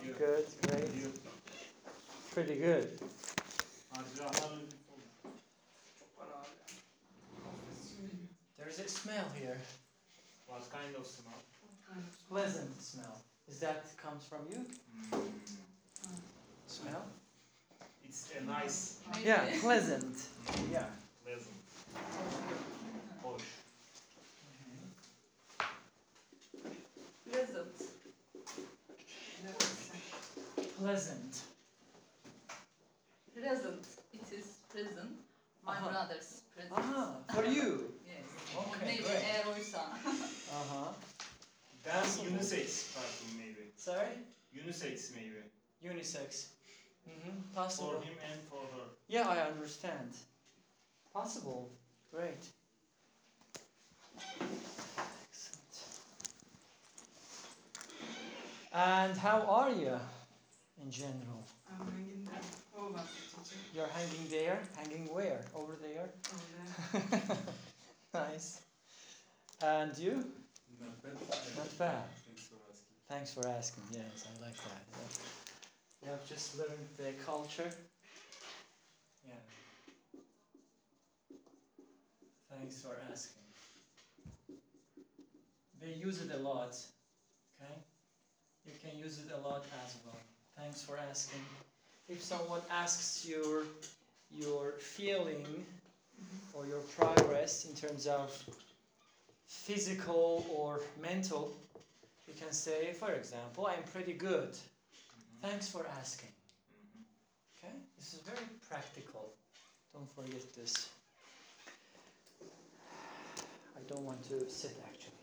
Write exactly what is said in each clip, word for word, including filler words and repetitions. Okay, good, great. Pretty good. There's a smell here. What kind of smell? Pleasant smell. Is that comes from you? Mm. Smell? It's a nice... Yeah, pleasant. Yeah. Pleasant. Posh. Pleasant. Pleasant. Pleasant. It is pleasant. My uh-huh. brother's present. Ah, for you? Yes. Okay, maybe great. Uh-huh. That's unisex person, maybe. Sorry? Unisex, maybe. Unisex. Mm-hmm. Possible. For him and for her. Yeah, I understand. Possible. Great. Excellent. And how are you in general? I'm hanging there. Oh, what, teacher? You're hanging there? Hanging where? Over there? Over there. Nice. And you? Not bad. Not bad. Thanks for asking. Thanks for asking. Yes, I like that. Yeah. You have just learned the culture. Yeah. Thanks for asking. They use it a lot. Okay? You can use it a lot as well. Thanks for asking. If someone asks your your feeling or your progress in terms of physical or mental, you can say, for example, I'm pretty good. Thanks for asking. Okay? This is very practical. Don't forget this. I don't want to sit actually.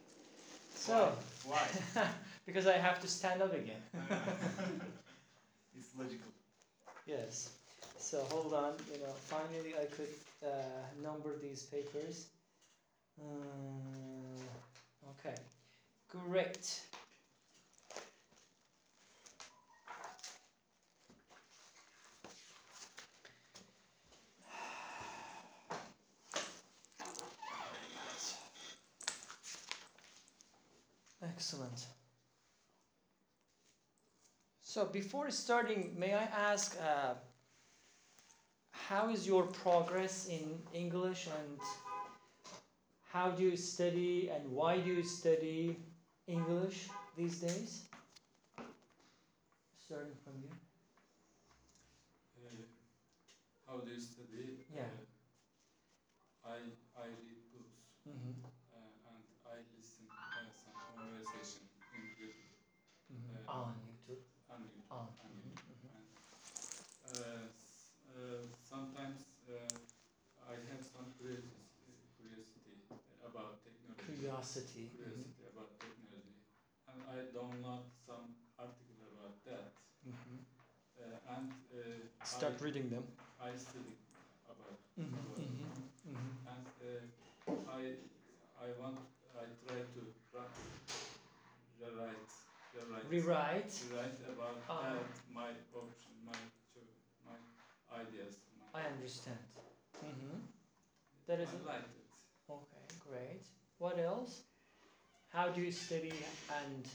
So why? Why? Because I have to stand up again. It's logical. Yes. So hold on, you know, finally I could uh, number these papers. Um, okay. Great. Excellent. So before starting, may I ask, uh, how is your progress in English and how do you study and why do you study English these days? Starting from you. Uh, how do you study? Yeah. Uh, I, I read books. Mm-hmm. On YouTube. On YouTube. On YouTube. Mm-hmm. And, uh, uh, sometimes uh, I have some curiosity about technology. Curiosity. Curiosity mm-hmm. about technology. And I download some article about that. Mm-hmm. Uh, and uh, Start I, reading them. I study about it. Mm-hmm. Mm-hmm. Mm-hmm. And uh, I, I want, I try to write, write Rewrite. Rewrite. Rewrite about uh-huh. my option, my my ideas. My I understand. Mm-hmm. That is I it. Liked it. Okay, great. What else? How do you study and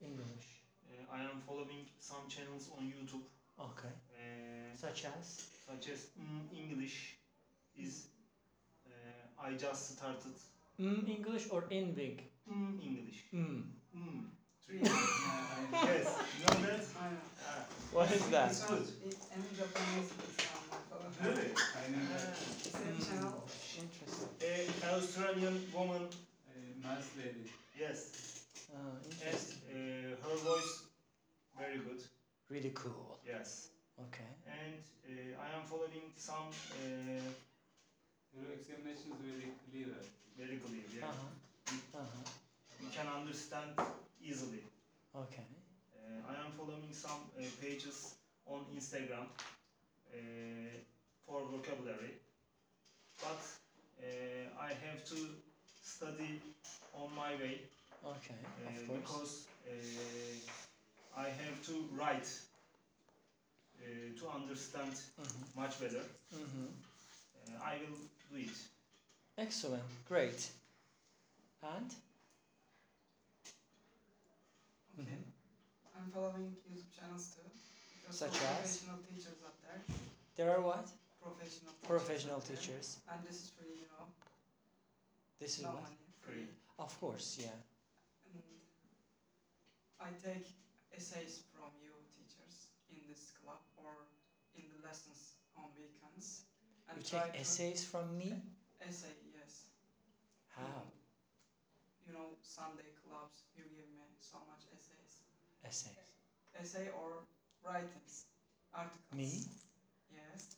English? Uh, I am following some channels on YouTube. Okay. Uh, such as? Such as mm, English is. Uh, I just started. Mm, English or in big? Mm, English. Mm. Mm. Three. uh, yes. You know that? Uh, what is that? It's good. It's in Japanese. Really? I know that. It's a channel. Interesting. An Australian woman. A nice lady. Yes. Oh, interesting. And uh, her voice, very good. Really cool. Yes. Okay. And uh, I am following some... Uh, your examination is very clear. Very clear, yeah. Uh-huh. Uh-huh. You can understand... easily. Okay. Uh, I am following some uh, pages on Instagram uh, for vocabulary, but uh, I have to study on my way. Okay. Uh, of course. Because uh, I have to write uh, to understand mm-hmm. much better. Mm-hmm. Uh, I will do it. Excellent. Great. And. Okay. Mm-hmm. I I'm following YouTube channels too. Such as? Professional teachers out there. There are what? Professional teachers. Professional teachers. And this is free, you know. This is no what? Money. Free. Of course, yeah. And I take essays from you teachers in this club or in the lessons on weekends. And you take essays from me? Essay, yes. How? And, you know, Sunday clubs, you give me so much essays. Essays? Essay or writings, articles. Me? Yes.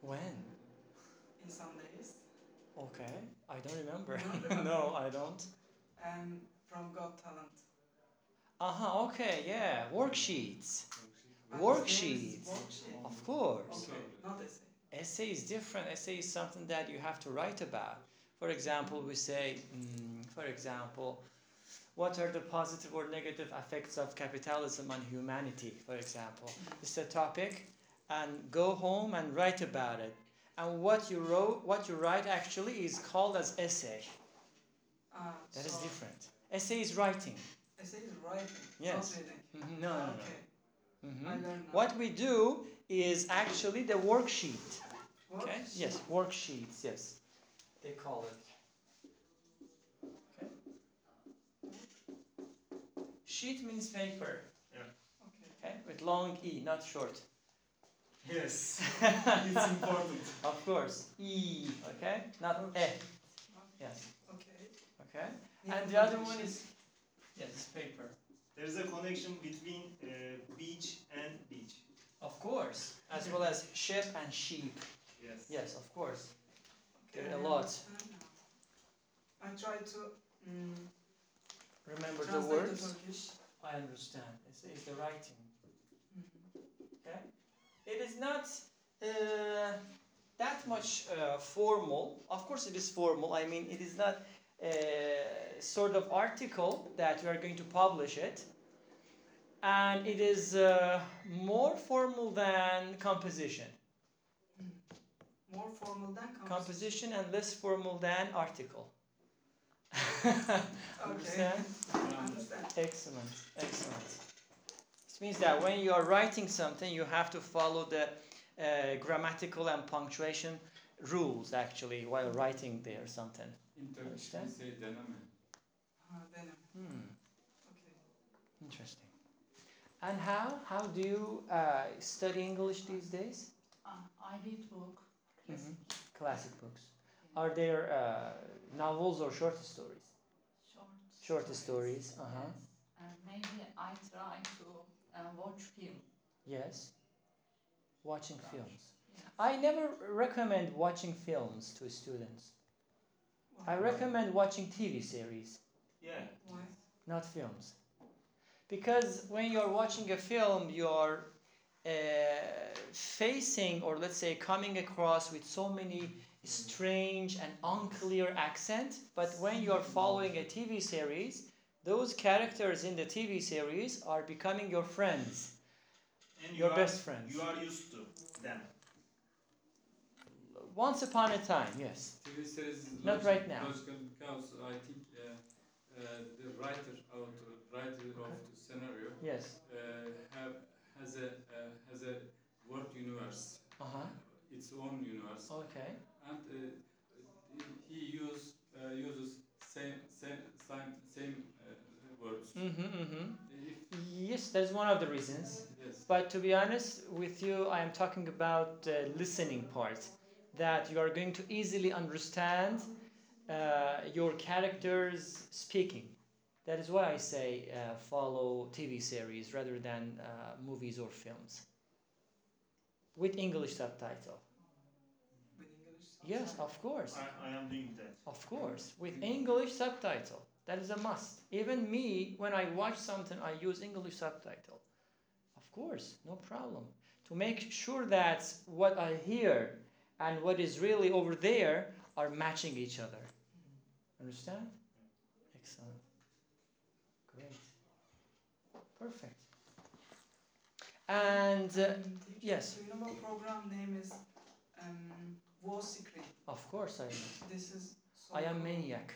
When? In some days. Okay, I don't remember. No, I don't. And from Got Talent. Aha, uh-huh, okay, yeah. Worksheets. Worksheets. Worksheets. Worksheet. Of course. Okay, not essay. Essay is different. Essay is something that you have to write about. For example, we say, mm, for example, what are the positive or negative effects of capitalism on humanity, for example? It's a topic, and go home and write about it. And what you wrote, what you write actually is called as essay. Uh, that so is different. Essay is writing. Essay is writing. Yes. Mm-hmm. No, no, no. Okay. Mm-hmm. I learned that. What we do is actually the worksheet. Worksheet. Okay? Yes, worksheets, yes. They call it. Sheet means paper. Yeah. Okay. Okay. With long E, not short. Yes. It's important. Of course. E. Okay? Not E. Yes. Okay. Okay. And, and the other one is yes, paper. There's a connection between uh, beach and beach. Of course. As well as ship and sheep. Yes. Yes, of course. Okay. There are a lot. I try to... Mm, Remember translate the words? The I understand. It's, it's the writing. Mm-hmm. Okay? It is not uh, that much uh, formal. Of course it is formal. I mean, it is not a sort of article that you are going to publish it. And it is uh, more formal than composition. More formal than composition? Composition and less formal than article. Okay. Understand? Understand. Excellent, excellent. It means that when you are writing something, you have to follow the uh, grammatical and punctuation rules actually while writing there something. In Turkish, we say deneme. Ah, deneme. Hmm. Okay. Interesting. And how how do you uh, study English these days? Uh, I read books. Mm-hmm. Classic books. Are there uh, novels or short stories? Short. Short stories. stories. Uh huh. Yes. And maybe I try to uh, watch film. Yes. Watching Gosh. films. Yes. I never recommend watching films to students. Wow. I recommend watching T V series. Yeah. Why? Not films. Because when you're watching a film, you're uh, facing or let's say coming across with so many strange and unclear accent, but when you're following a T V series, those characters in the T V series are becoming your friends, and your you are, best friends. You are used to them. Once upon a time, yes. T V series is not right now. Because I think uh, uh, the writer, or the writer of the scenario, yes, uh, have has a uh, has a world universe. Uh huh. Its own universe. Okay. And uh, he use, uh, uses same same same, same uh, words. Mm-hmm, mm-hmm. Yes, that's one of the reasons. Yes. But to be honest with you, I am talking about the listening part, that you are going to easily understand uh, your characters speaking. That is why I say uh, follow T V series rather than uh, movies or films. With English subtitle. With English subtitle? Yes, of course. I, I am doing that. Of course. With English subtitle. That is a must. Even me, when I watch something, I use English subtitle. Of course, no problem. To make sure that what I hear and what is really over there are matching each other. Understand? Excellent. Great. Perfect. And uh, yes. Do you know my program name is um, Voice Screen? Of course I know. This is. So I am cool. Maniac.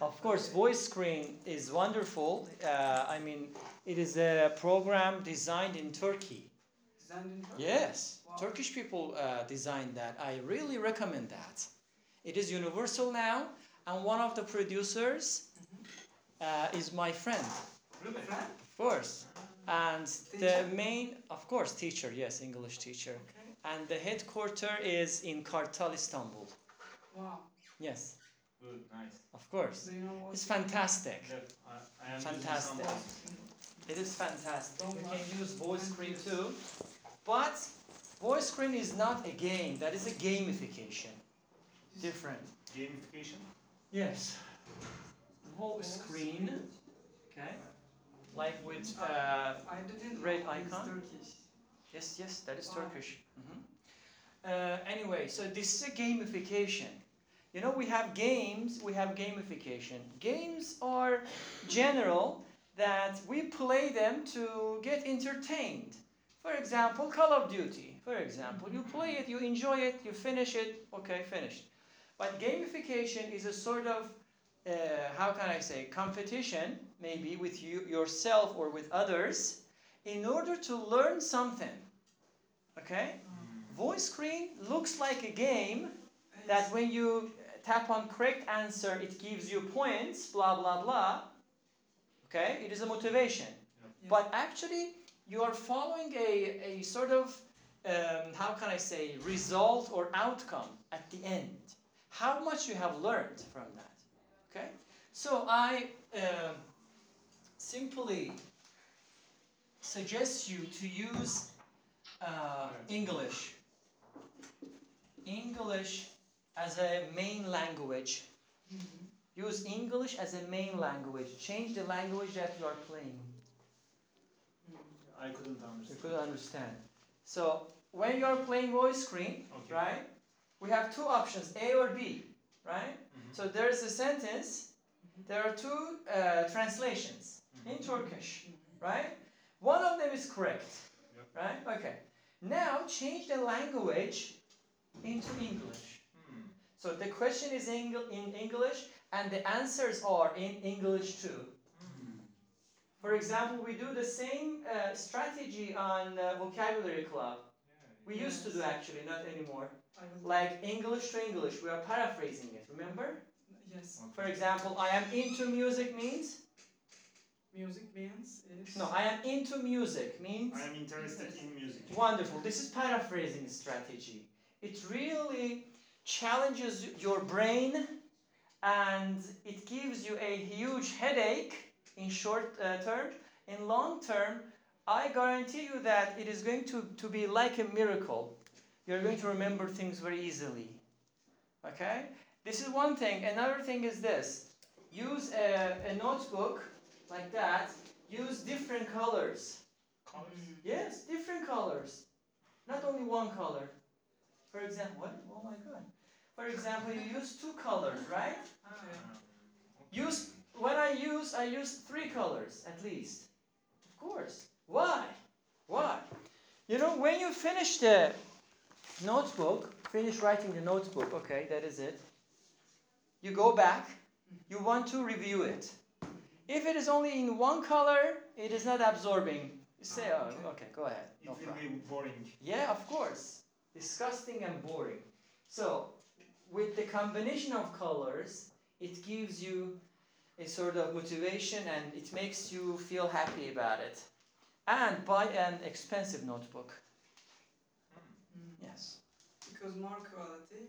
Of course, Voice Screen is wonderful. Uh, I mean, it is a program designed in Turkey. Designed in Turkey? Yes. Wow. Turkish people uh, designed that. I really recommend that. It is universal now, and one of the producers uh, is my friend. Really? Of course. And teacher? The main, of course, teacher, yes, English teacher. Okay. And the headquarters is in Kartal, Istanbul. Wow. Yes. Good, nice. Of course. So you know it's fantastic. Yeah, I, I am fantastic. It is fantastic. Don't you can mind. Use Voice Screen too. But Voice Screen is not a game. That is a gamification. Different. Gamification? Yes. Voice Screen. Okay. Like with uh, red icon. Turkish. Yes, yes, that is wow. Turkish. Mm-hmm. uh, anyway, so this is a gamification. You know, we have games, we have gamification. Games are general that we play them to get entertained. For example, Call of Duty. For example, you play it, you enjoy it, you finish it, okay, finished. But gamification is a sort of Uh, how can I say, competition, maybe with you, yourself or with others, in order to learn something, okay? Mm. Voice Screen looks like a game that when you tap on correct answer, it gives you points, blah, blah, blah, okay? It is a motivation. Yeah. Yeah. But actually, you are following a, a sort of, um, how can I say, result or outcome at the end. How much you have learned from that. Okay, so I uh, simply suggest you to use uh, English, English as a main language. Mm-hmm. Use English as a main language. Change the language that you are playing. I couldn't understand. You couldn't understand. So when you are playing Voice Screen, okay. Right? We have two options, A or B, right? So there is a sentence, there are two uh, translations in Turkish, right? One of them is correct, right? Okay. Now change the language into English. So the question is in English and the answers are in English too. For example, we do the same uh, strategy on uh, Vocabulary Club. We used to do actually, not anymore. Like English to English, we are paraphrasing it, remember? Yes. For example, I am into music means? Music means is... No, I am into music means... I am interested in music. Wonderful. This is paraphrasing strategy. It really challenges your brain and it gives you a huge headache in short uh, term. In long term, I guarantee you that it is going to, to be like a miracle. You're going to remember things very easily, okay? This is one thing. Another thing is this. Use a, a notebook like that. Use different colors. Colors? Yes, different colors. Not only one color. For example, what? Oh my God. For example, you use two colors, right? Okay. Use, when I use, I use three colors at least. Of course. Why? Why? You know, when you finish the notebook, finish writing the notebook, okay, that is it. You go back, you want to review it. If it is only in one color, it is not absorbing. You say, oh, okay, okay go ahead. It no will problem. Be boring. Yeah, of course. Disgusting and boring. So, with the combination of colors, it gives you a sort of motivation and it makes you feel happy about it. And buy an expensive notebook. Yes. Because more quality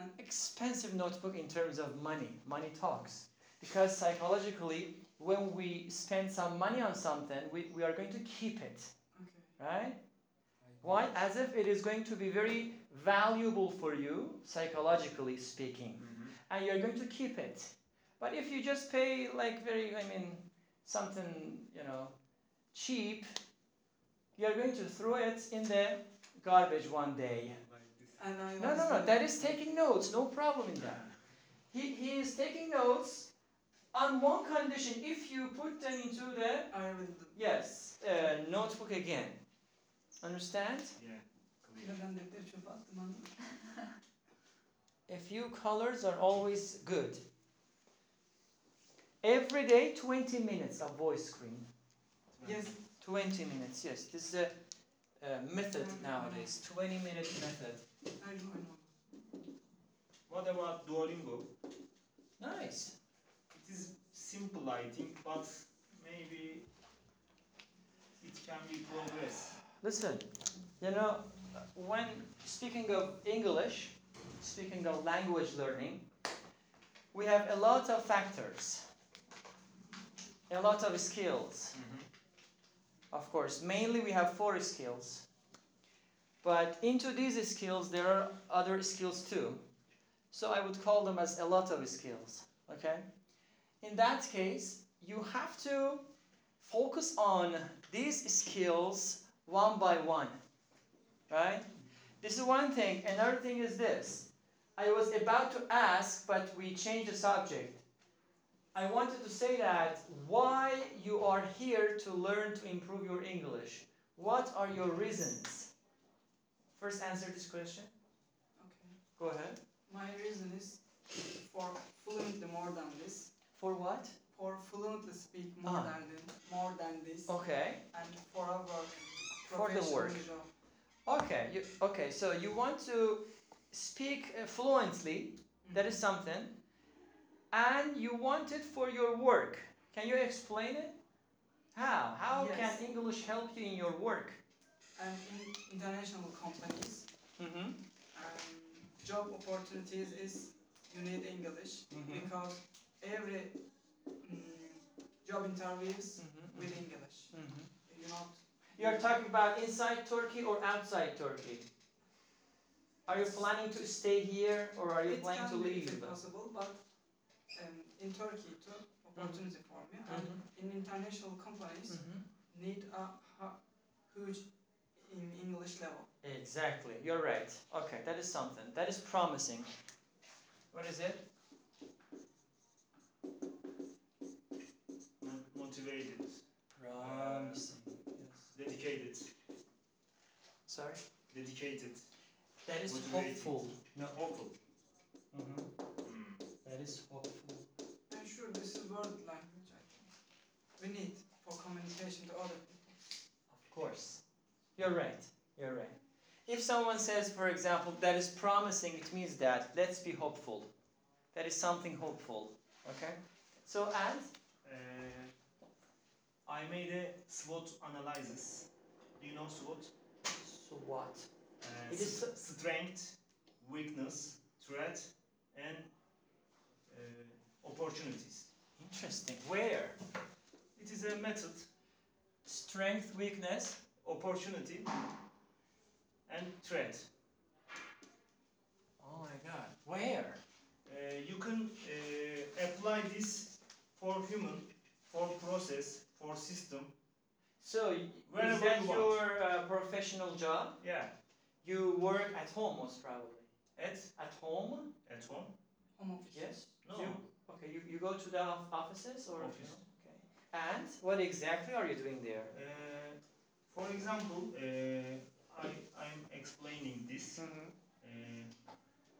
and expensive notebook in terms of money. Money talks. Because psychologically, when we spend some money on something, we, we are going to keep it. Okay. Right? Why? As if it is going to be very valuable for you, psychologically speaking. Mm-hmm. And you're going to keep it. But if you just pay like very, I mean, something, you know, cheap, you're going to throw it in the garbage one day. And I no, no, no, that is taking notes, no problem in that. He, he is taking notes on one condition, if you put them into the, yes, uh, notebook again. Understand? Yeah. a few colors are always good. Every day, twenty minutes of voice screen. Yes. twenty minutes, yes. This is a, a method nowadays, twenty minute method. I know, I know. What about Duolingo? Nice. It is simple, I think, but maybe it can be progress. Listen, you know, when speaking of English, speaking of language learning, we have a lot of factors, a lot of skills. Mm-hmm. Of course, mainly we have four skills. But into these skills, there are other skills too. So I would call them as a lot of skills, okay? In that case, you have to focus on these skills one by one, right? This is one thing. Another thing is this. I was about to ask, but we changed the subject. I wanted to say that why you are here to learn to improve your English. What are your reasons? First answer this question. Okay. Go ahead. My reason is for fluently more than this. For what? For fluently speak more ah. than this, more than this. Okay. And for our work. For the work. Job. Okay. You, okay. So you want to speak fluently. Mm-hmm. That is something. And you want it for your work. Can you explain it? How? How yes. can English help you in your work? Um, in international companies, mm-hmm. um, job opportunities is you need English mm-hmm. because every um, job interviews mm-hmm. with English. Mm-hmm. You know, you're talking about inside Turkey or outside Turkey? Are you planning to stay here or are you planning to leave? It can be possible, but Um, in Turkey, too, opportunity mm-hmm. for me. And mm-hmm. in international companies, mm-hmm. need a ha- huge in English level. Exactly, you're right. Okay, that is something. That is promising. What is it? Motivated. Promising. Yes. Dedicated. Sorry? Dedicated. That is Motivated. hopeful. No, hopeful. Mm-hmm. That is hopeful. I'm sure this is world language, I think. We need for communication to other people. Of course. You're right. You're right. If someone says, for example, that is promising, it means that. Let's be hopeful. That is something hopeful. Okay? So, and? Uh, I made a SWOT analysis. Do you know SWOT? So what? Uh, it is so- strength, weakness, threat, and Uh, opportunities. Interesting. Where? It is a method. Strength, weakness, opportunity, and threat. Oh my God. Where? Uh, you can uh, apply this for human, for process, for system. So, wherever is that you your uh, professional job? Yeah. You work at home most probably. At? At home? At home. Home office. Yes. No. You, okay, you, you go to the offices or office. You know, okay. And what exactly are you doing there? Uh, for example, uh, I I'm explaining this. Mm-hmm. Uh,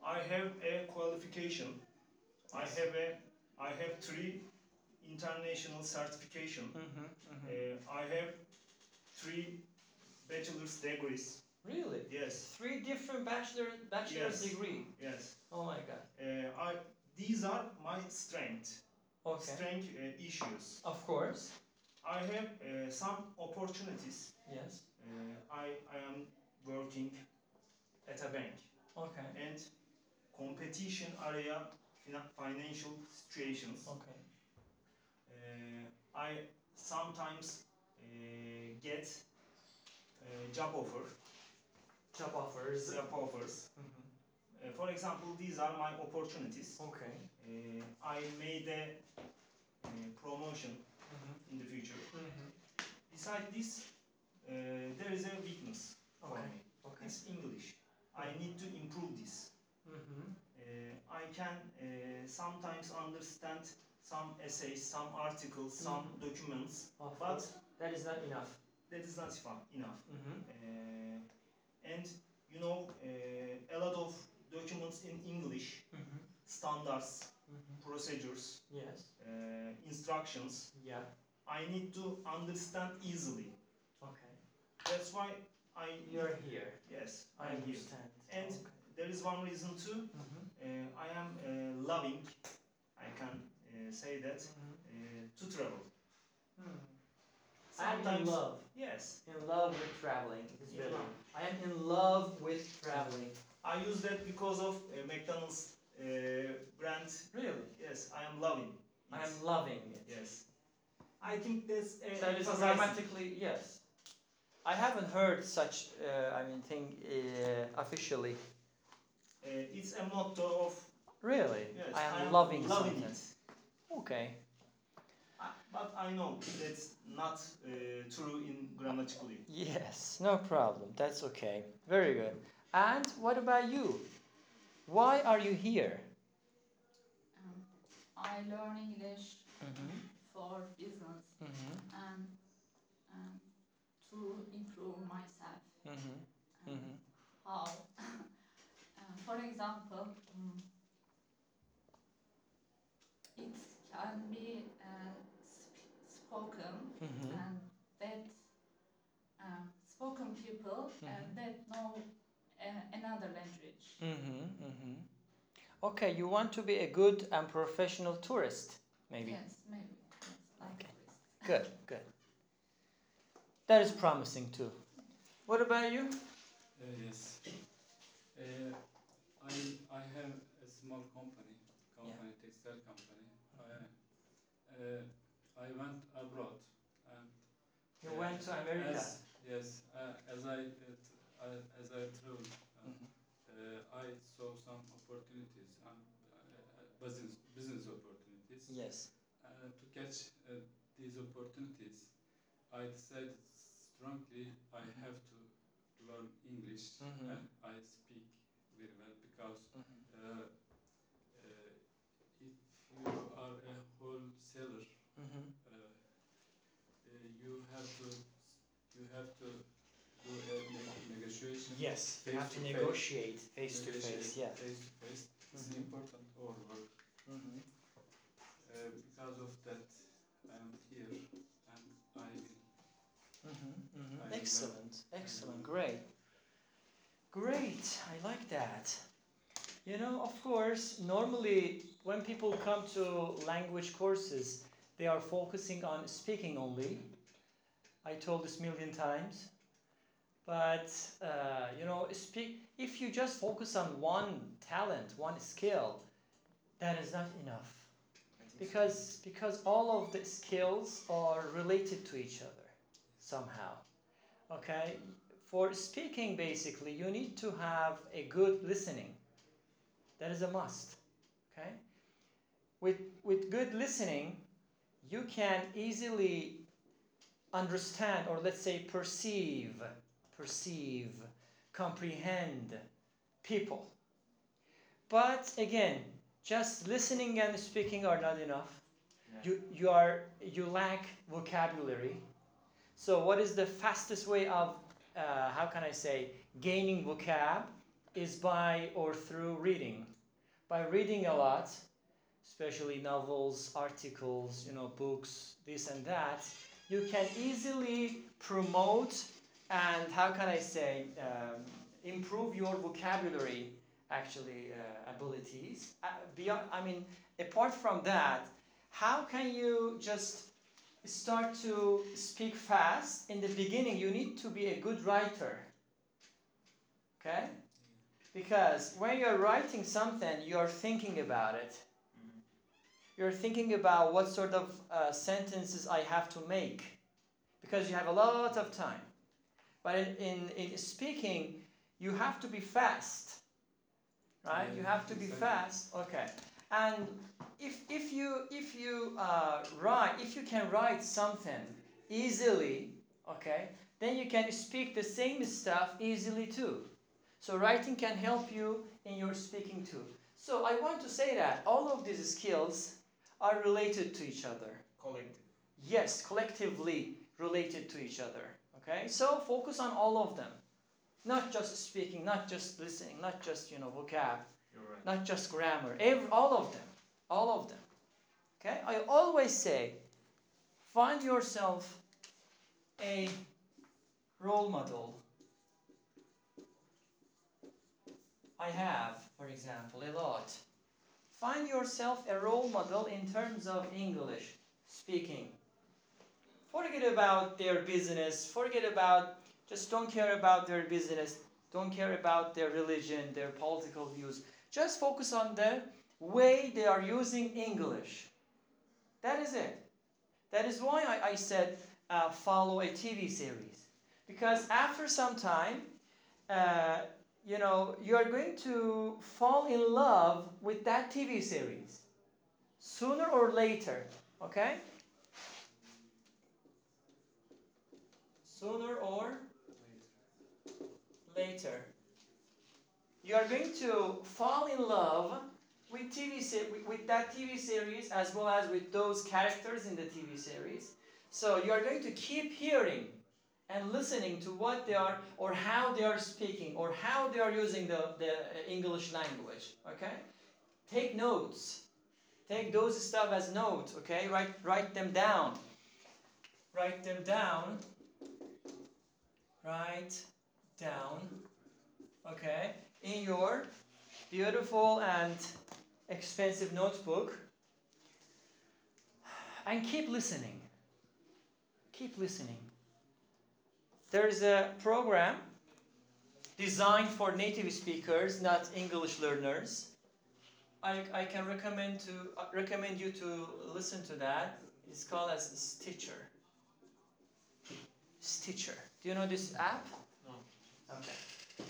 I have a qualification. Yes. I have a I have three international certification. Mm-hmm. Mm-hmm. Uh, I have three bachelor's degrees. Really? Yes. Three different bachelor bachelor's yes. degree. Yes. Oh my God. Uh, I. These are my strength, okay. strength uh, issues. Of course. I have uh, some opportunities. Yes. Uh, I, I am working at a bank. Okay. And competition area, financial situations. Okay. Uh, I sometimes uh, get uh, job offer. Job offers. Job offers. Mm-hmm. Uh, for example, these are my opportunities. Okay. Uh, I made a uh, promotion mm-hmm. in the future. Mm-hmm. Besides this, uh, there is a weakness okay. for me. Okay. It's English. I need to improve this. Mm-hmm. Uh, I can uh, sometimes understand some essays, some articles, mm-hmm. some documents, of but course. That is not enough. That is not enough. Mm-hmm. Uh, and you know, uh, a lot of document documents in English, mm-hmm. standards, mm-hmm. procedures, yes, uh, instructions. Yeah. I need to understand easily. Okay. That's why I. You're here. Yes, I I'm understand. Here. And okay. there is one reason too. Mm-hmm. Uh, I am uh, loving. I can uh, say that mm-hmm. uh, to travel. Mm. Sometimes, I'm in love. Yes. In love with traveling. Is yeah. I am in love with traveling. I use that because of uh, McDonald's uh, brand. Really? Yes, I am loving it. I am loving it. Yes. I think that's... Uh, that is grammatically, yes. I haven't heard such, uh, I mean, thing uh, officially. Uh, it's a motto of... Really? Yes, I am, I am loving, loving something. It. Okay. But I know that's not uh, true in grammatically. Yes, no problem. That's okay. Very good. And what about you? Why are you here? Um, I learn English mm-hmm. for business mm-hmm. and um, to improve myself. Mm-hmm. Um, mm-hmm. How? um, for example, um, it can be... Uh, spoken mm-hmm. and that uh, spoken people mm-hmm. and that know uh, another language. Mm-hmm, mm-hmm. Okay, you want to be a good and professional tourist, maybe? Yes, maybe. Yes, like okay. a tourist. Good, good. That is promising too. What about you? Uh, yes. Uh, I I have a small company, company yeah. textile company. Mm-hmm. I, uh, I went abroad. And you uh, went to America. As, yes, uh, as I uh, as I traveled, uh, mm-hmm. uh, I saw some opportunities and uh, business business opportunities. Yes. Uh, to catch uh, these opportunities, I decided strongly I have to learn English mm-hmm. and I speak very well because mm-hmm. uh, uh, if you are a wholesaler. Mm-hmm. Uh, uh, you have to you have to do a ne- negotiation. Yes, you have to, to negotiate face to face. Yeah, face to face. Mm-hmm. It's important or work. Mm-hmm. Uh, because of that, I'm here and I. Mm-hmm. Mm-hmm. I excellent, excellent, great, great. I like that. You know, of course, normally when people come to language courses. They are focusing on speaking only. I told this million times. But, uh, you know, speak. If you just focus on one talent, one skill, that is not enough. Because, because all of the skills are related to each other somehow. Okay? For speaking, basically, you need to have a good listening. That is a must. Okay? With, with good listening, you can easily understand or let's say perceive, perceive, comprehend people. But again, just listening and speaking are not enough. Yeah. You you are you lack vocabulary. So what is the fastest way of uh, how can I say gaining vocab is by or through reading. By reading a lot. Especially novels, articles, you know, books, this and that, you can easily promote and how can I say, um, improve your vocabulary, actually, uh, abilities. Uh, beyond, I mean, apart from that, how can you just start to speak fast? In the beginning, you need to be a good writer, okay? Because when you're writing something, you're thinking about it. You're thinking about what sort of uh, sentences I have to make because you have a lot of time. But in, in, in speaking, you have to be fast, right? Yeah, you have to be exactly. fast, okay. And if if you if you uh, write, if you can write something easily, okay, then you can speak the same stuff easily too. So writing can help you in your speaking too. So I want to say that all of these skills are related to each other. Collective. Yes, collectively related to each other. Okay, so focus on all of them, not just speaking, not just listening, not just you know vocab, You're right. Not just grammar. Every, all of them. All of them. Okay? I always say, find yourself a role model. I have, for example, a lot. Find yourself a role model in terms of English speaking. Forget about their business. Forget about, just don't care about their business. Don't care about their religion, their political views. Just focus on the way they are using English. That is it. That is why I, I said uh, follow a T V series. Because after some time, uh, you know, you are going to fall in love with that T V series. Sooner or later, okay? Sooner or later, you are going to fall in love with T V se- with that T V series as well as with those characters in the T V series. So you are going to keep hearing and listening to what they are or how they are speaking or how they are using the, the English language. Okay, take notes. Take those stuff as notes. Okay, write write them down. Write them down. Write down, okay, in your beautiful and expensive notebook, and keep listening. Keep listening. There is a program designed for native speakers, not English learners. I, I can recommend to uh, recommend you to listen to that. It's called as Stitcher. Stitcher. Do you know this app? No. Okay.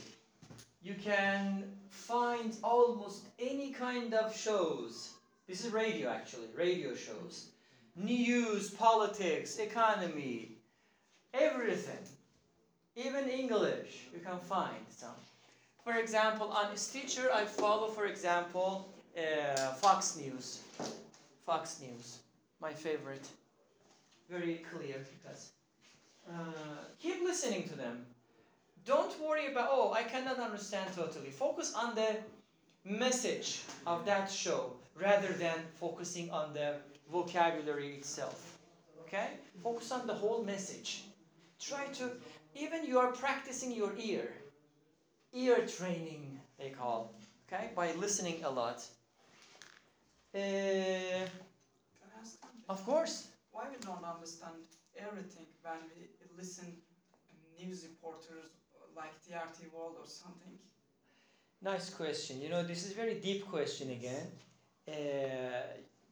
You can find almost any kind of shows. This is radio, actually. Radio shows. News, politics, economy, everything. Even English, you can find some. For example, on Stitcher, I follow, for example, uh, Fox News. Fox News. My favorite. Very clear, because... Uh, keep listening to them. Don't worry about, oh, I cannot understand totally. Focus on the message of that show rather than focusing on the vocabulary itself. Okay? Focus on the whole message. Try to, even you are practicing your ear. Ear training, they call. Okay? By listening a lot. Uh, Can I ask something? Of course. Why we don't understand everything when we listen to news reporters like T R T World or something? Nice question. You know, this is a very deep question again. Uh,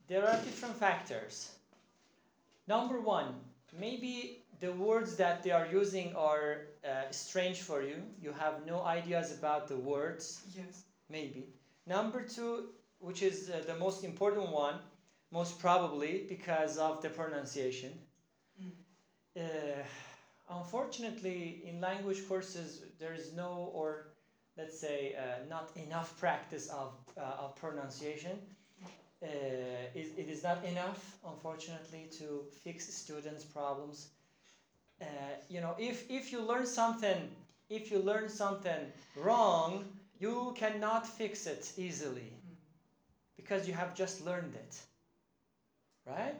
there are different factors. Number one, maybe the words that they are using are uh, strange for you. You have no ideas about the words. Yes. Maybe. Number two, which is uh, the most important one, most probably because of the pronunciation. Uh, unfortunately, in language courses, there is no, or let's say, uh, not enough practice of, uh, of pronunciation. Uh, it, it is not enough, unfortunately, to fix students' problems. Uh, you know, if, if you learn something, if you learn something wrong, you cannot fix it easily because you have just learned it, right?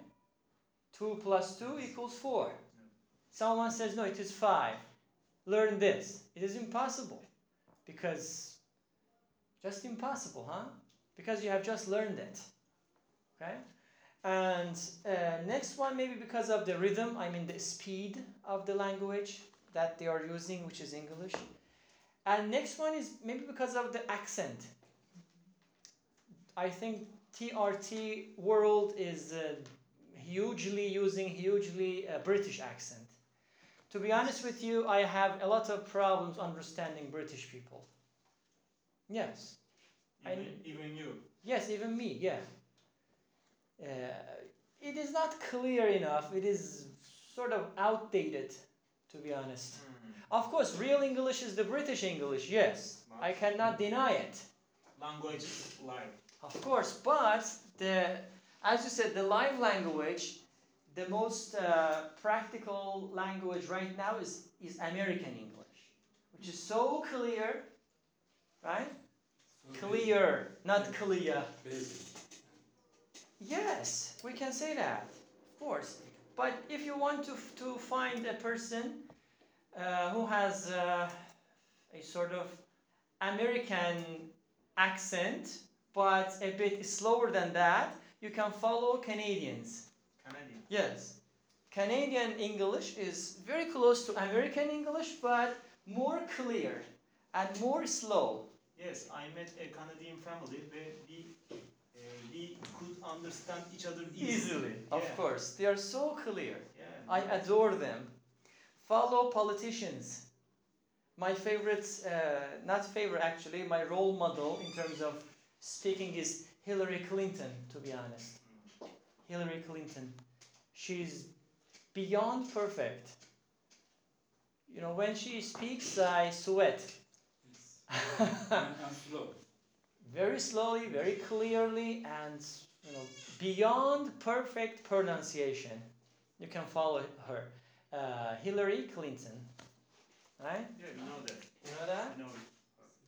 Two plus two equals four. Someone says, no, it is five. Learn this. It is impossible. Because, just impossible, huh? Because you have just learned it. Okay? And uh, next one, maybe because of the rhythm, I mean the speed of the language that they are using, which is English. And next one is maybe because of the accent. I think T R T World is uh, hugely using hugely uh, British accent. To be honest with you, I have a lot of problems understanding British people. Yes. Even, I, even you? Yes, even me, yeah. Uh, it is not clear enough. It is sort of outdated, to be honest. Mm-hmm. Of course, real English is the British English, yes. Much. I cannot deny it. Language is live. Of course, but the... As you said, the live language, the most uh, practical language right now is, is American English, which is so clear, right? So Clear, not clear. Busy. Yes, we can say that, of course. But if you want to, to find a person uh, who has uh, a sort of American accent, but a bit slower than that, you can follow Canadians. Canadian. Yes. Canadian English is very close to American English, but more clear and more slow. Yes, I met a Canadian family where we, uh, we could understand each other easily. Easily, yeah. Of course. They are so clear. Yeah. I adore them. Follow politicians. My favorite, uh, not favorite actually, my role model in terms of speaking is Hillary Clinton, to be honest. Mm. Hillary Clinton. She's beyond perfect. You know, when she speaks, I sweat. Very slowly, very clearly, and you know, beyond perfect pronunciation. You can follow her. Uh, Hillary Clinton. Right? Yeah, you know that. You know that? I know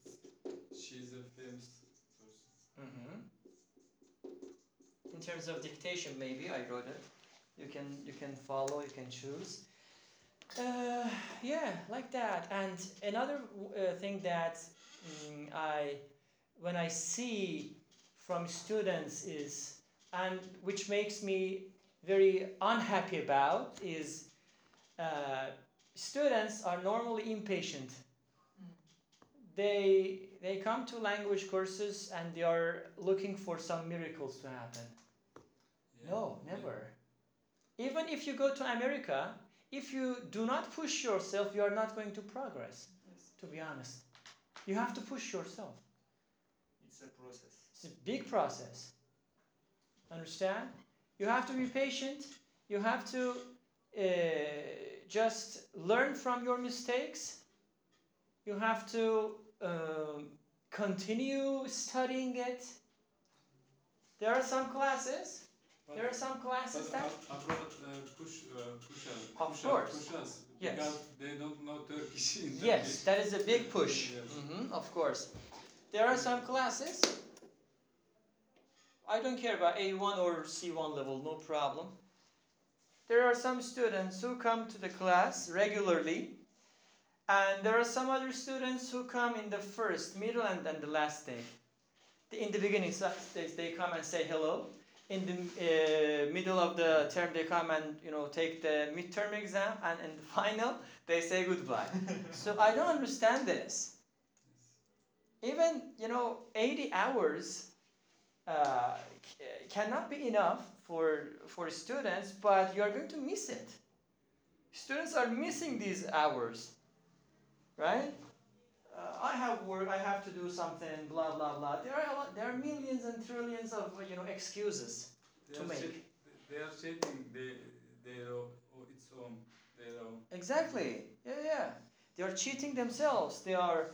it. She's a famous person. Mm-hmm. In terms of dictation, maybe, I wrote it. You can, you can follow, you can choose. Uh, yeah, like that. And another uh, thing that um, I, when I see from students is, and which makes me very unhappy about, is uh, students are normally impatient. They, they come to language courses and they are looking for some miracles to happen. Yeah. No, never. Yeah. Even if you go to America, if you do not push yourself, you are not going to progress, yes. To be honest. You have to push yourself. It's a process. It's a big process. Understand? You have to be patient. You have to uh, just learn from your mistakes. You have to um, continue studying it. There are some classes. But, there are some classes that abroad uh, push, uh, push us, of push course, us, push us yes. Because they don't know Turkish. In yes, that is a big push. Yes. Mm-hmm, of course, there are some classes. I don't care about A one or C one level, no problem. There are some students who come to the class regularly, and there are some other students who come in the first, middle, and then the last day. In the beginning, so they, they come and say hello. In the uh, middle of the term, they come and you know take the midterm exam, and in the final, they say goodbye. So I don't understand this. Even you know, eighty hours uh, c- cannot be enough for for students, but you are going to miss it. Students are missing these hours, right? Uh, I have work, I have to do something, blah, blah, blah. There are a lot, there are millions and trillions of, you know, excuses they to make. Sh- they are shaping their, their, its own, their own. Exactly. Yeah, yeah. They are cheating themselves. They are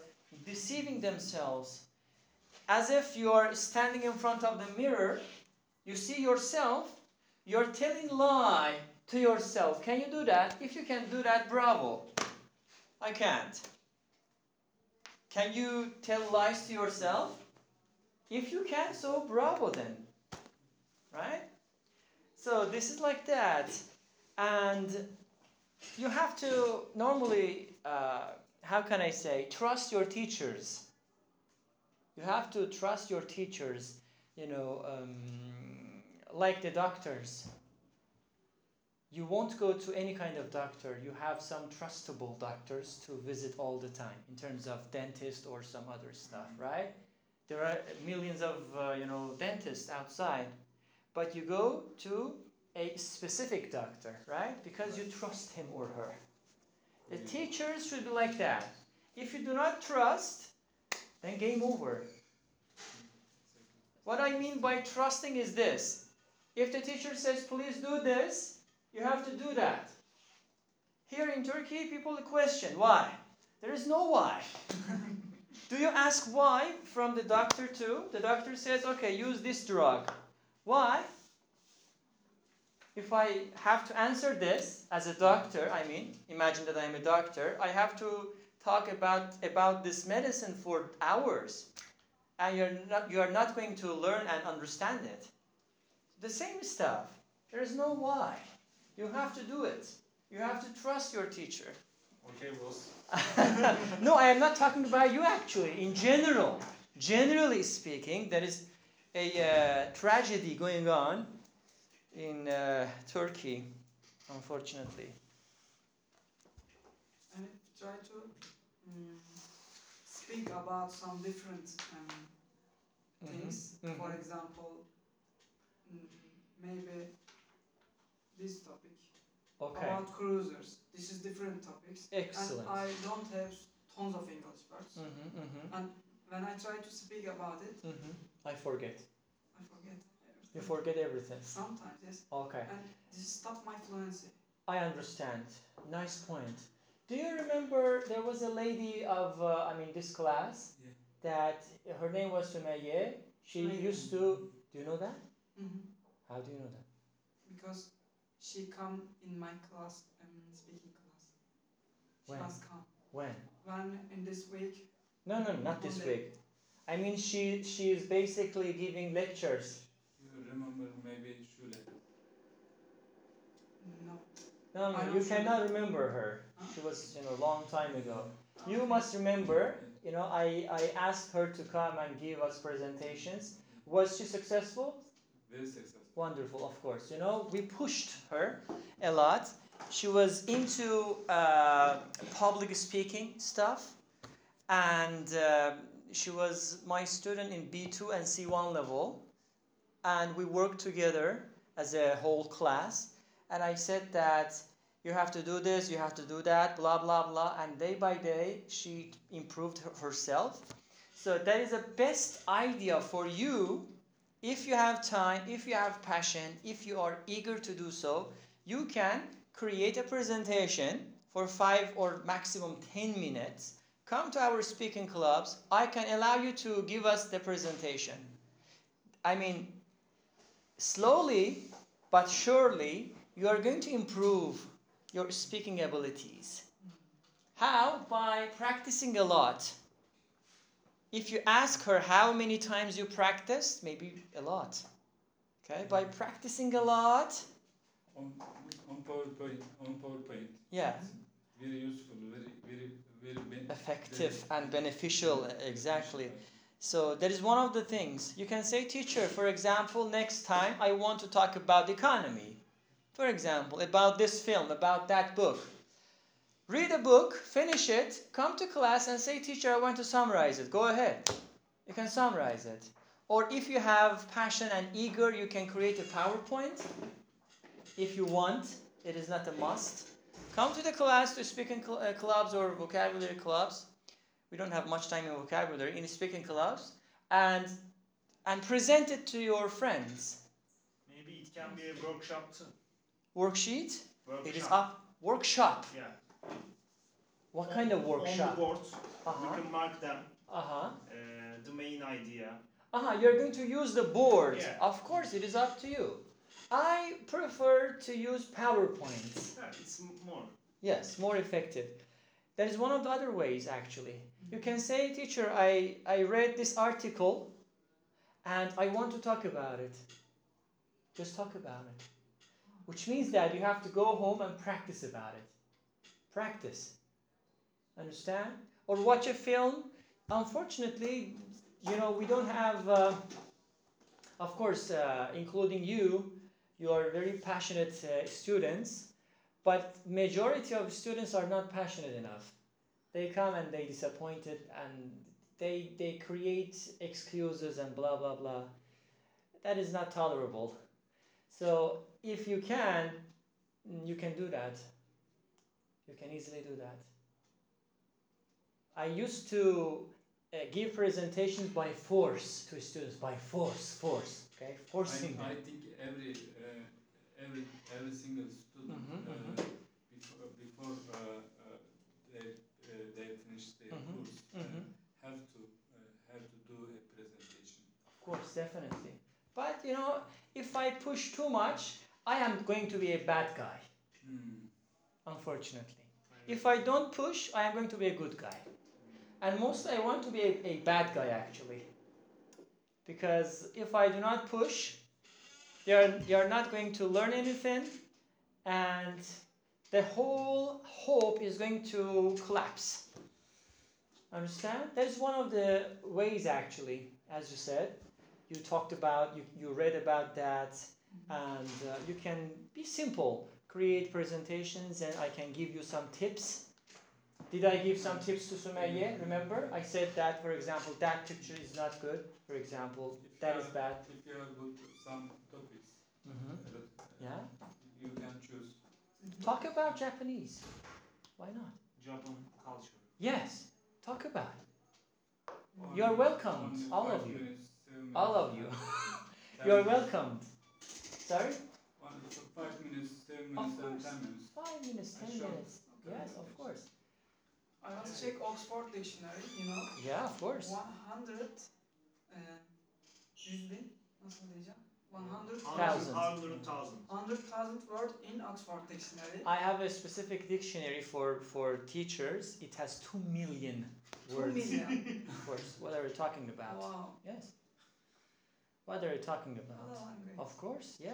deceiving themselves. As if you are standing in front of the mirror, you see yourself, you're telling lie to yourself. Can you do that? If you can do that, bravo. I can't. Can you tell lies to yourself? If you can, so bravo then, right? So this is like that. And you have to normally, uh, how can I say, trust your teachers. You have to trust your teachers, you know, um, like the doctors. You won't go to any kind of doctor. You have some trustable doctors to visit all the time in terms of dentist or some other stuff, right? There are millions of uh, you know dentists outside, but you go to a specific doctor, right? Because you trust him or her. The teachers should be like that. If you do not trust, then game over. What I mean by trusting is this. If the teacher says, please do this, you have to do that. Here in Turkey, people question, why? There is no why. Do you ask why from the doctor too? The doctor says, okay, use this drug. Why? If I have to answer this as a doctor, I mean, imagine that I am a doctor, I have to talk about, about this medicine for hours. and you're not, you're not going to learn and understand it. The same stuff. There is no why. You have to do it. You have to trust your teacher. Okay, Wilson. No, I am not talking about you actually. In general, generally speaking, there is a uh, tragedy going on in uh, Turkey, unfortunately. And try to um, speak about some different um, things. Mm-hmm. For mm-hmm. example, maybe this topic. Okay. About cruisers. This is different topics. Excellent. And I don't have tons of English words. Mm-hmm, mm-hmm. And when I try to speak about it, mm-hmm. I forget. I forget everything. You forget everything. Sometimes, yes. Okay. And this stopped my fluency. I understand. Nice point. Do you remember there was a lady of, uh, I mean, this class, yeah. that her name was Sumeyye. She Maybe. used to, do you know that? Mm-hmm. How do you know that? Because she come in my class, um, speaking class. She when? has come. When? When in this week? No, no, not this week. I mean, she she is basically giving lectures. You remember maybe Shule? No. No, no, you cannot remember, remember her. Huh? She was, you know, a long time ago. Okay. You must remember. You know, I, I asked her to come and give us presentations. Was she successful? Very successful. Wonderful, of course. You know, we pushed her a lot. She was into uh, public speaking stuff, and uh, she was my student in B two and C one level, and we worked together as a whole class. And I said that you have to do this, you have to do that, blah, blah, blah. And day by day, she improved her- herself. So that is the best idea for you. If you have time, if you have passion, if you are eager to do so, you can create a presentation for five or maximum ten minutes. Come to our speaking clubs. I can allow you to give us the presentation. I mean, slowly but surely, you are going to improve your speaking abilities. How? By practicing a lot. If you ask her how many times you practiced, maybe a lot. Okay, by practicing a lot. On, on PowerPoint, on PowerPoint. Yeah. Very useful, very, very, very beneficial. Effective and beneficial, exactly. So that is one of the things. You can say, teacher, for example, next time I want to talk about the economy. For example, about this film, about that book. Read a book, finish it, come to class and say, teacher, I want to summarize it. Go ahead. You can summarize it. Or if you have passion and eager, you can create a PowerPoint. If you want, it is not a must. Come to the class to speaking cl- uh, clubs or vocabulary clubs. We don't have much time in vocabulary, in speaking clubs. And, and present it to your friends. Maybe it can be a workshop too. Worksheet? Workshop. It is up. Workshop. Yeah. What on, kind of workshop? On the board, uh-huh. you can mark them, uh-huh. uh, the main idea. Uh-huh. You're going to use the board. Yeah. Of course, it is up to you. I prefer to use PowerPoint. Yeah, it's more. Yes, more effective. That is one of the other ways, actually. You can say, teacher, I, I read this article and I want to talk about it. Just talk about it. Which means that you have to go home and practice about it. Practice. Understand? Or watch a film. Unfortunately, you know, we don't have, uh, of course, uh, including you, you are very passionate uh, students, but majority of students are not passionate enough. They come and they disappointed and they, they create excuses and blah, blah, blah. That is not tolerable. So if you can, you can do that. You can easily do that. I used to uh, give presentations by force to students, by force, force, okay, forcing I, them. I think every uh, every every single student mm-hmm, uh, mm-hmm. before before uh, uh, they uh, they finish their mm-hmm, course uh, mm-hmm. have to uh, have to do a presentation. Of course, definitely. But you know, if I push too much, I am going to be a bad guy. Mm. Unfortunately, if I don't push, I am going to be a good guy. And mostly I want to be a, a bad guy, actually. because if I do not push, they are, they are not going to learn anything, and the whole hope is going to collapse. Understand? That is one of the ways, actually, as you said. You talked about, you, you read about that, and uh, you can be simple. Create presentations, and I can give you some tips. Did I give some tips to Sumeyye? Remember? I said that, for example, that picture is not good, for example. If that are, is bad. If you are good at some topics, mm-hmm. uh, yeah. you can choose. Talk about Japanese. Why not? Japan culture. Yes. Talk about it. Or You're welcomed, all of you. Minutes, minutes. All of you. You're welcomed. Sorry? One, so five minutes, ten minutes, and ten minutes. Five minutes, ten minutes. minutes. Okay. Yes, of course. I want to check Oxford Dictionary, you know. Yeah, of course. one hundred, uh, nasıl diyeceğim? one hundred thousand. one hundred thousand words in Oxford Dictionary. I have a specific dictionary for, for teachers. It has two million words. two million. Of course. What are we talking about? Wow. Yes. What are we talking about? Oh, of course, yeah.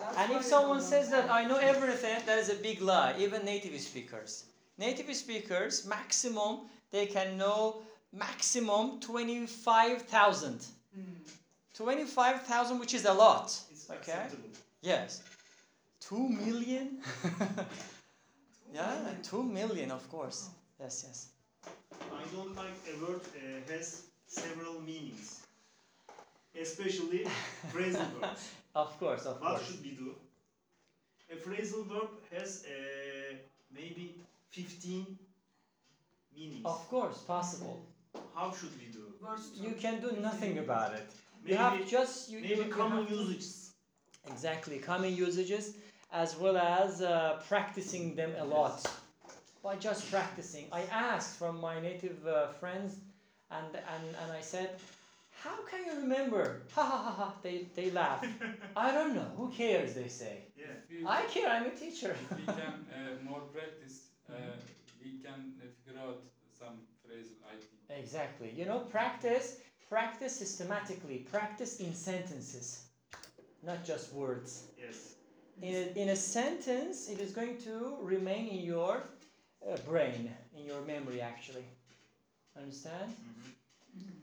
That's and if someone says that I know everything, that is a big lie, even native speakers. Native speakers, maximum, they can know maximum twenty-five thousand. Mm. twenty-five thousand, which is a lot. It's okay? Acceptable. Yes. two million? Yeah, two million, of course. Yes, yes. I don't like a word uh, has several meanings, especially phrasal verbs. Of course, of what course. What should we do? A phrasal verb has uh, maybe fifteen meanings. Of course, possible. How should we do? You can do nothing about it. Maybe, you have just you, maybe you common usages. Exactly, common usages, as well as uh, practicing them a lot. Yes. By just practicing, I asked from my native uh, friends, and, and and I said, "How can you remember?" Ha ha ha ha! They they laugh. I don't know. Who cares? They say. Yeah, we, I care. I'm a teacher. If we can uh, more practice. Uh, we can uh, figure out some phrasal. I think. Exactly. You know, practice. Practice systematically. Practice in sentences, not just words. Yes. In a, in a sentence, it is going to remain in your uh, brain, in your memory, actually. Understand? Mm-hmm. Mm-hmm.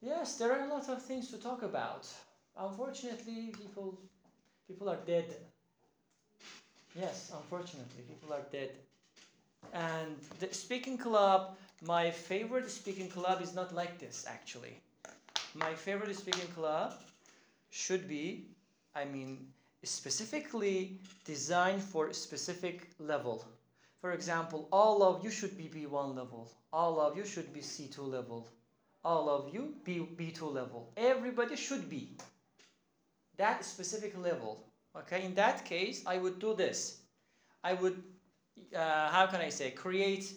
Yes, there are a lot of things to talk about. Unfortunately, people people are dead. Yes, unfortunately, people are dead. And the speaking club, my favorite speaking club is not like this, actually. My favorite speaking club should be, I mean, specifically designed for a specific level. For example, all of you should be B one level. All of you should be C two level. All of you be B two level. Everybody should be that specific level. Okay, in that case, I would do this. I would, uh, how can I say, create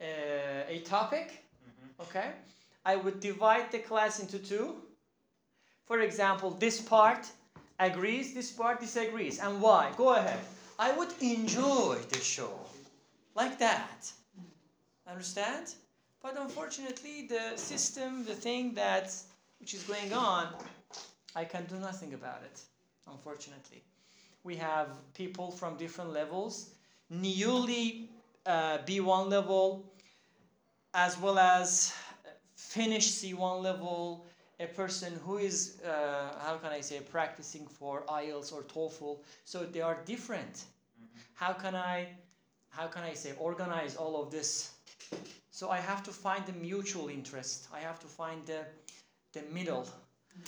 uh, a topic, mm-hmm. okay? I would divide the class into two. For example, this part agrees, this part disagrees, and why? Go ahead. I would enjoy the show, like that. Understand? But unfortunately, the system, the thing that, which is going on, I can do nothing about it, unfortunately. We have people from different levels, newly uh, B one level, as well as Finnish C one level, a person who is, uh, how can I say, practicing for I E L T S or TOEFL. So they are different. Mm-hmm. How can I, how can I say, organize all of this? So I have to find the mutual interest. I have to find the, the middle,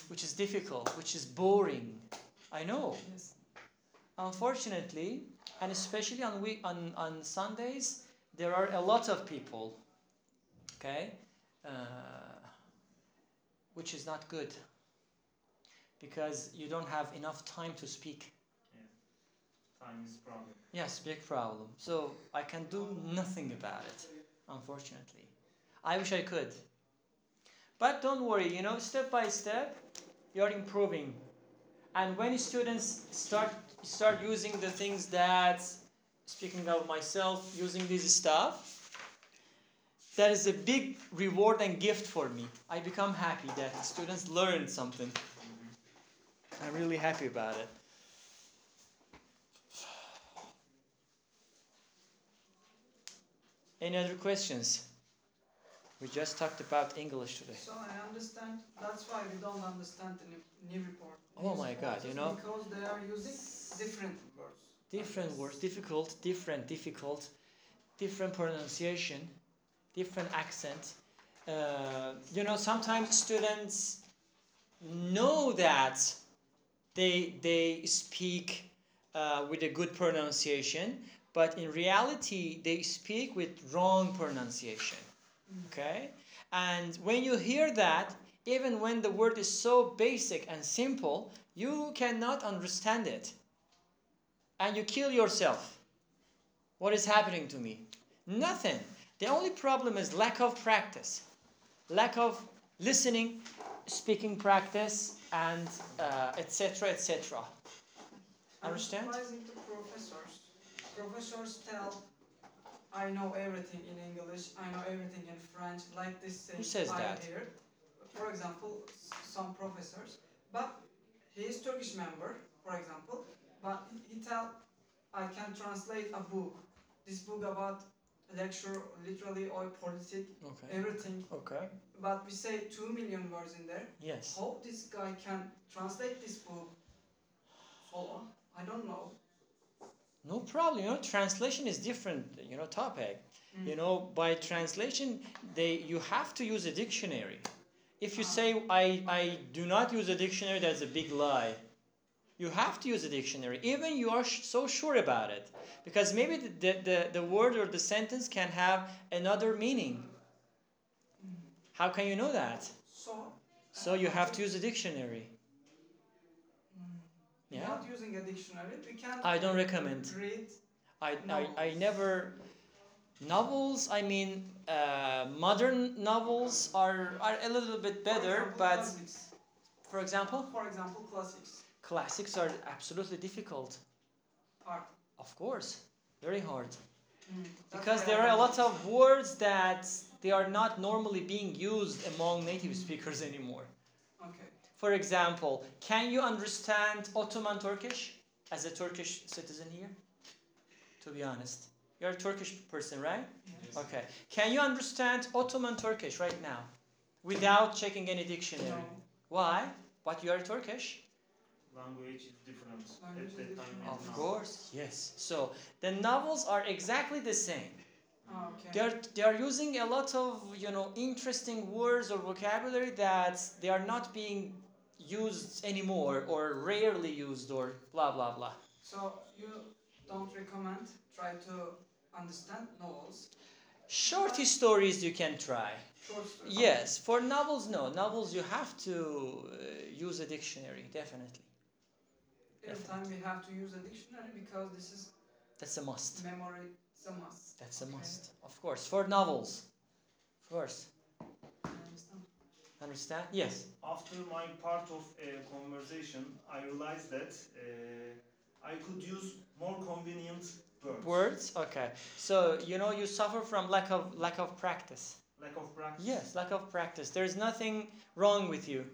which is difficult, which is boring. I know. Yes. Unfortunately, and especially on, week, on, on Sundays, there are a lot of people, okay? Uh, which is not good because you don't have enough time to speak. Yeah. Time is a problem. Yes, big problem. So I can do nothing about it, unfortunately. I wish I could. But don't worry, you know, step by step, you're improving. And when students start start using the things that, speaking of myself, using this stuff, that is a big reward and gift for me. I become happy that students learn something. I'm really happy about it. Any other questions? We just talked about English today. So I understand. That's why we don't understand the new report. Oh my God, you know. Because they are using different words. Different words, difficult, different, difficult, different pronunciation, different accent. Uh, you know, sometimes students know that they, they speak uh, with a good pronunciation, but in reality, they speak with wrong pronunciation, okay? And when you hear that, even when the word is so basic and simple, you cannot understand it. And you kill yourself. What is happening to me? Nothing. The only problem is lack of practice, lack of listening, speaking practice, and et cetera, uh, et cetera. Et Understand? Surprising to professors. Professors tell, I know everything in English, I know everything in French, like this thing. Who says I that? Hear. For example, some professors, but he is Turkish member, for example, but he tell, I can translate a book, this book about lecture, literally, or politics, okay. everything. Okay. But we say two million words in there. Yes. How this guy can translate this book? Hold on, I don't know. No problem, you know, translation is different, you know, topic. Mm. You know, by translation, they you have to use a dictionary. If you say, I, I do not use a dictionary, that's a big lie. You have to use a dictionary, even you are sh- so sure about it. Because maybe the, the, the, the word or the sentence can have another meaning. How can you know that? So, so you have to use a dictionary. Yeah. Not using a dictionary, we can I don't recommend. Read I, I, I never... Novels, I mean, uh, modern novels are, are a little bit better, for example, but... Classics. For example? For example, classics. Classics are absolutely difficult. Hard. Of course, very hard. Mm, because there are a lot of words that they are not normally being used among native speakers anymore. Okay. For example, can you understand Ottoman Turkish as a Turkish citizen here? To be honest. You're a Turkish person, right? Yes. Okay. Can you understand Ottoman Turkish right now without checking any dictionary? No. Why? But you are Turkish. Language is different. Language at that time of now. Course, yes. So the novels are exactly the same. Oh, okay. They are they are using a lot of, you know, interesting words or vocabulary that they are not being used anymore or rarely used or blah blah blah. So you don't recommend try to understand novels? Short stories you can try. Short stories. Yes, for novels no. Novels you have to uh, use a dictionary definitely. Every time we have to use a dictionary because this is that's a must. Memory it's a must. That's a okay. must. Of course, for novels. Of course. Understand? Yes. After my part of a conversation, I realized that uh, I could use more convenient words. Words? Okay. So, you know, you suffer from lack of lack of practice. Lack of practice? Yes, lack of practice. There is nothing wrong with you.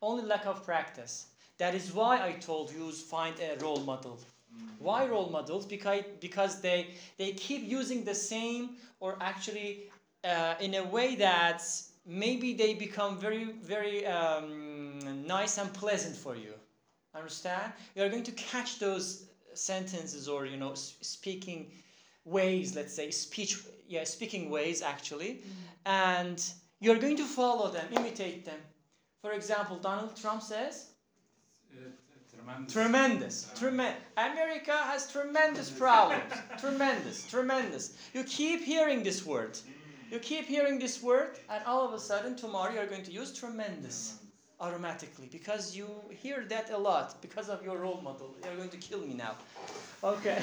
Only lack of practice. That is why I told you find a role model. Mm-hmm. Why role models? Because, because they, they keep using the same or actually uh, in a way that's maybe they become very, very um, nice and pleasant for you. Understand? You are going to catch those sentences or, you know, speaking ways, let's say, speech, yeah, speaking ways, actually. Mm-hmm. And you're going to follow them, imitate them. For example, Donald Trump says? Uh, tremendous. Tremendous. Uh, Trem- America has tremendous problems. Tremendous. Tremendous. You keep hearing this word. You keep hearing this word, and all of a sudden tomorrow you're going to use tremendous automatically because you hear that a lot because of your role model. You're going to kill me now. Okay.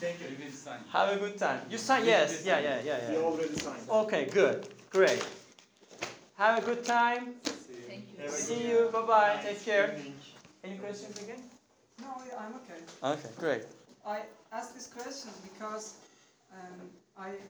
Thank you. You sign. Have a good time. You sign? Yes. Yeah, yeah, yeah, yeah. You already signed. Okay, good. Great. Have a good time. See you. Thank you. See you. Bye-bye. Take care. Any questions again? No, I'm okay. Okay, great. I asked these questions because um, I...